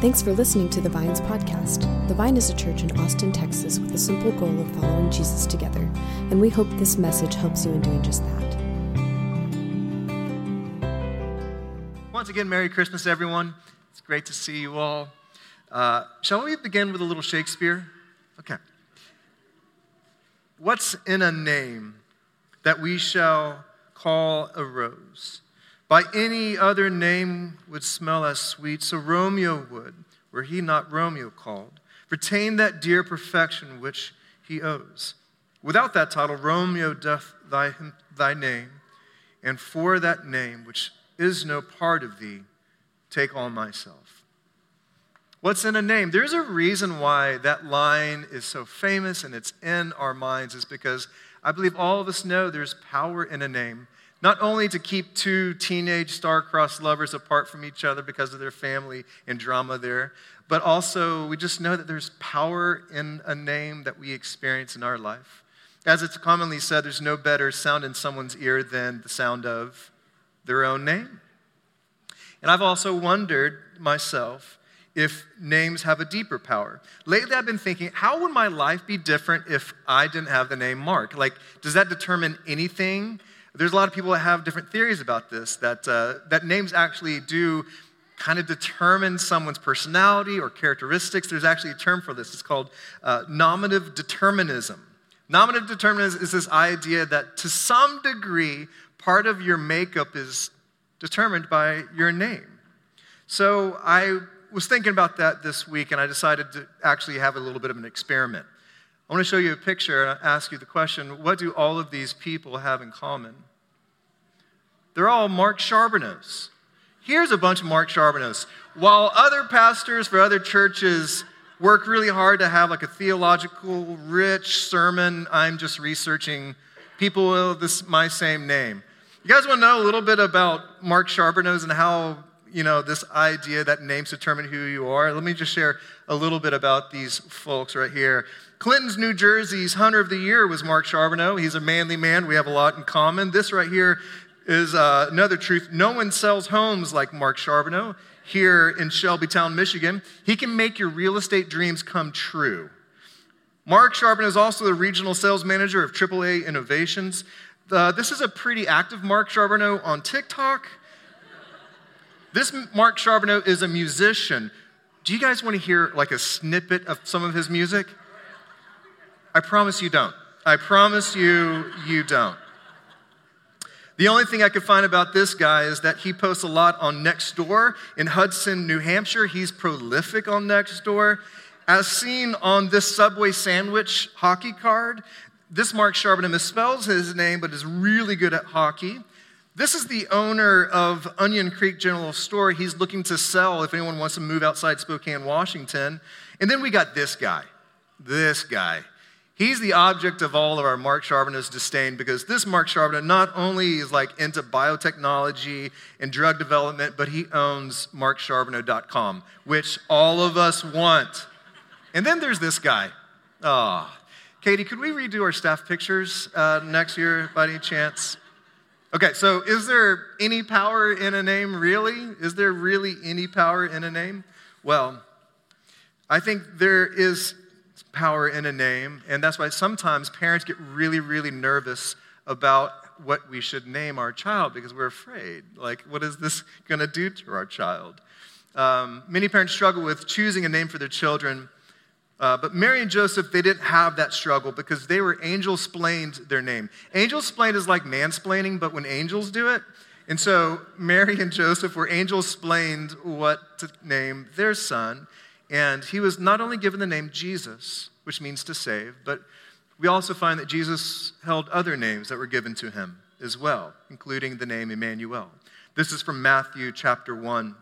Thanks for listening to The Vine's podcast. The Vine is a church in Austin, Texas, with the simple goal of following Jesus together, and we hope this message helps you in doing just that. Once again, Merry Christmas, everyone. It's great to see you all. Shall we begin with a little Shakespeare? Okay. What's in a name that we shall call a rose? By any other name would smell as sweet, so Romeo would, were he not Romeo called, retain that dear perfection which he owes. Without that title, Romeo doth thy name, and for that name which is no part of thee, take all myself. What's in a name? There's a reason why that line is so famous and it's in our minds, is because I believe all of us know there's power in a name. Not only to keep two teenage star-crossed lovers apart from each other because of their family and drama there, but also we just know that there's power in a name that we experience in our life. As it's commonly said, there's no better sound in someone's ear than the sound of their own name. And I've also wondered myself if names have a deeper power. Lately I've been thinking, how would my life be different if I didn't have the name Mark? Like, does that determine anything? There's a lot of people that have different theories about this, that names actually do kind of determine someone's personality or characteristics. There's actually a term for this. It's called nominative determinism. Nominative determinism is this idea that to some degree, part of your makeup is determined by your name. So I was thinking about that this week, and I decided to actually have a little bit of an experiment. I want to show you a picture and ask you the question, what do all of these people have in common? They're all Mark Charbonneaus. Here's a bunch of Mark Charbonneaus. While other pastors for other churches work really hard to have like a theological, rich sermon, I'm just researching people with my same name. You guys want to know a little bit about Mark Charbonneaus and how, this idea that names determine who you are? Let me just share a little bit about these folks right here. Clinton's, New Jersey's Hunter of the Year was Mark Charbonneau. He's a manly man. We have a lot in common. This right here is another truth. No one sells homes like Mark Charbonneau here in Shelbytown, Michigan. He can make your real estate dreams come true. Mark Charbonneau is also the regional sales manager of AAA Innovations. This is a pretty active Mark Charbonneau on TikTok. This Mark Charbonneau is a musician. Do you guys want to hear like a snippet of some of his music? I promise you don't. I promise you don't. The only thing I could find about this guy is that he posts a lot on Nextdoor in Hudson, New Hampshire. He's prolific on Nextdoor. As seen on this Subway sandwich hockey card, this Mark Charbonneau misspells his name but is really good at hockey. This is the owner of Onion Creek General Store. He's looking to sell if anyone wants to move outside Spokane, Washington. And then we got this guy. He's the object of all of our Mark Charbonneau's disdain, because this Mark Charbonneau not only is like into biotechnology and drug development, but he owns MarkCharbonneau.com, which all of us want. And then there's this guy. Oh, Katie, could we redo our staff pictures next year by any chance? Okay, so is there any power in a name, really? Is there really any power in a name? Well, I think there is power in a name, and that's why sometimes parents get really, really nervous about what we should name our child, because we're afraid. Like, what is this going to do to our child? Many parents struggle with choosing a name for their children, but Mary and Joseph, they didn't have that struggle because they were angel-splained their name. Angel-splained is like mansplaining, but when angels do it. And so Mary and Joseph were angel-splained what to name their son. And he was not only given the name Jesus, which means to save, but we also find that Jesus held other names that were given to him as well, including the name Emmanuel. This is from Matthew chapter 1.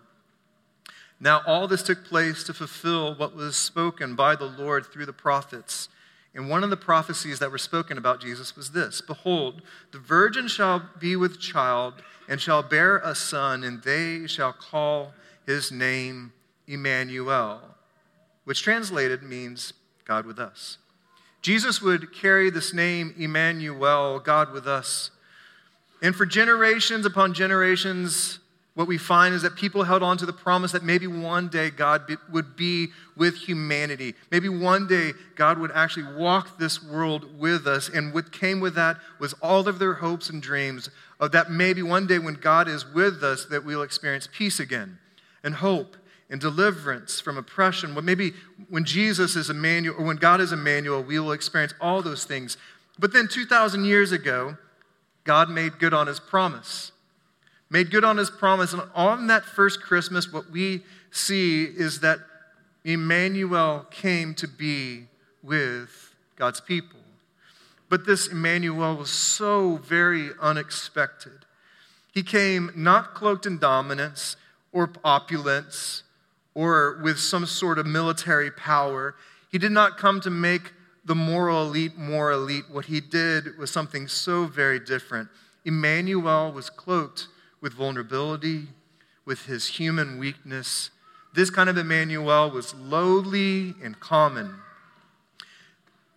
Now all this took place to fulfill what was spoken by the Lord through the prophets. And one of the prophecies that were spoken about Jesus was this: Behold, the virgin shall be with child and shall bear a son, and they shall call his name Emmanuel, which translated means God with us. Jesus would carry this name, Emmanuel, God with us. And for generations upon generations, what we find is that people held on to the promise that maybe one day God would be with humanity. Maybe one day God would actually walk this world with us. And what came with that was all of their hopes and dreams of that maybe one day when God is with us that we'll experience peace again and hope and deliverance from oppression. Well, maybe when Jesus is Emmanuel, or when God is Emmanuel, we will experience all those things. But then 2,000 years ago, God made good on his promise. Made good on his promise. And on that first Christmas, what we see is that Emmanuel came to be with God's people. But this Emmanuel was so very unexpected. He came not cloaked in dominance or opulence or with some sort of military power. He did not come to make the moral elite more elite. What he did was something so very different. Emmanuel was cloaked with vulnerability, with his human weakness. This kind of Emmanuel was lowly and common.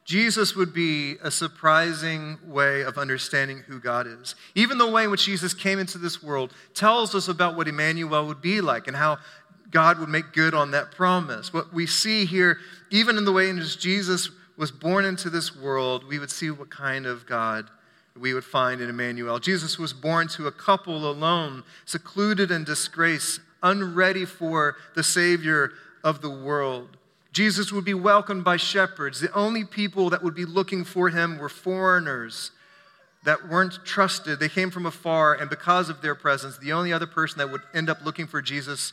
Jesus would be a surprising way of understanding who God is. Even the way in which Jesus came into this world tells us about what Emmanuel would be like and how God would make good on that promise. What we see here, even in the way in which Jesus was born into this world, we would see what kind of God we would find in Emmanuel. Jesus was born to a couple alone, secluded in disgrace, unready for the Savior of the world. Jesus would be welcomed by shepherds. The only people that would be looking for him were foreigners that weren't trusted. They came from afar, and because of their presence, the only other person that would end up looking for Jesus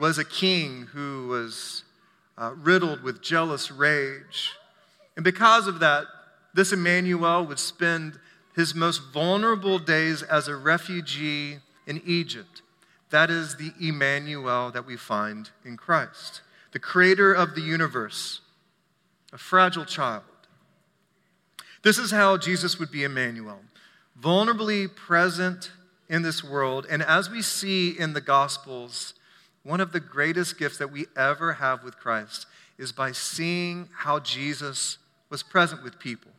was a king who was riddled with jealous rage. And because of that, this Emmanuel would spend his most vulnerable days as a refugee in Egypt. That is the Emmanuel that we find in Christ, the creator of the universe, a fragile child. This is how Jesus would be Emmanuel, vulnerably present in this world. And as we see in the Gospels, one of the greatest gifts that we ever have with Christ is by seeing how Jesus was present with people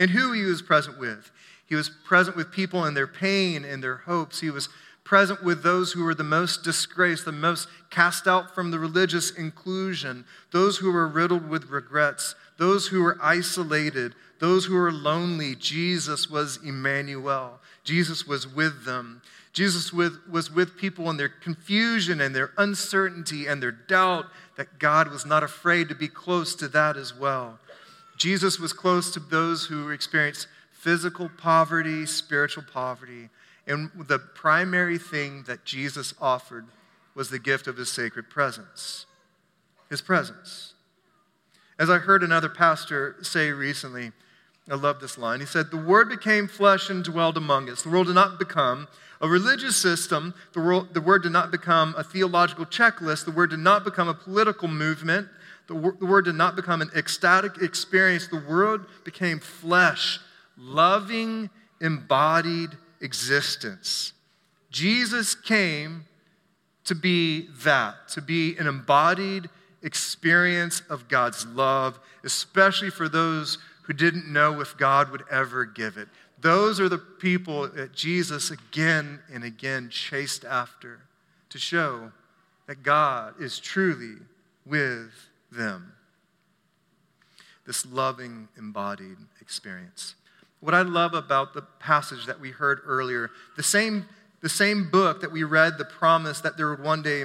and who he was present with. He was present with people in their pain and their hopes. He was present with those who were the most disgraced, the most cast out from the religious inclusion, those who were riddled with regrets, those who were isolated, those who were lonely. Jesus was Emmanuel. Jesus was with them. Jesus was with people in their confusion and their uncertainty and their doubt, that God was not afraid to be close to that as well. Jesus was close to those who experienced physical poverty, spiritual poverty. And the primary thing that Jesus offered was the gift of his sacred presence, his presence. As I heard another pastor say recently, I love this line. He said, "The Word became flesh and dwelled among us. The world did not become a religious system. The Word did not become a theological checklist. The Word did not become a political movement. The Word did not become an ecstatic experience. The Word became flesh, loving, embodied existence." Jesus came to be that, to be an embodied experience of God's love, especially for those who didn't know if God would ever give it. Those are the people that Jesus again and again chased after to show that God is truly with them. This loving, embodied experience. What I love about the passage that we heard earlier, the same book that we read, the promise that there would one day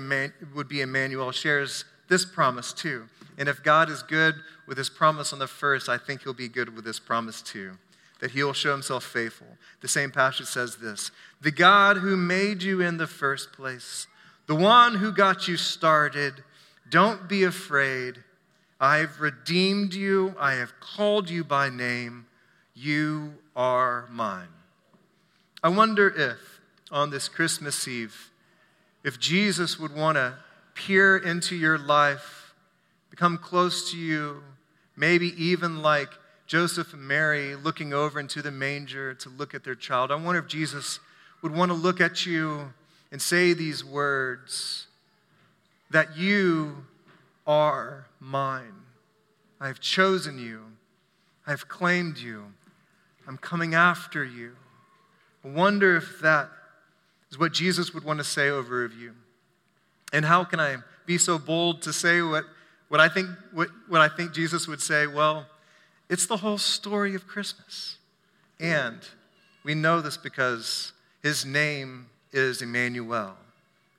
would be Emmanuel, shares this promise too. And if God is good with his promise on the first, I think he'll be good with this promise too, that he will show himself faithful. The same passage says this: "The God who made you in the first place, the one who got you started, don't be afraid. I've redeemed you. I have called you by name. You are mine." I wonder if on this Christmas Eve, if Jesus would want to peer into your life, come close to you, maybe even like Joseph and Mary looking over into the manger to look at their child. I wonder if Jesus would want to look at you and say these words, that you are mine. I have chosen you. I have claimed you. I'm coming after you. I wonder if that is what Jesus would want to say over of you. And how can I be so bold to say what I think Jesus would say? Well, it's the whole story of Christmas. And we know this because his name is Emmanuel.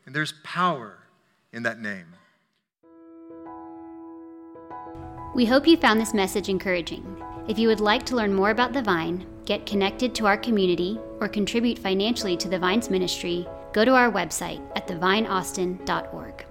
And there's power in that name. We hope you found this message encouraging. If you would like to learn more about The Vine, get connected to our community, or contribute financially to The Vine's ministry, go to our website at thevineaustin.org.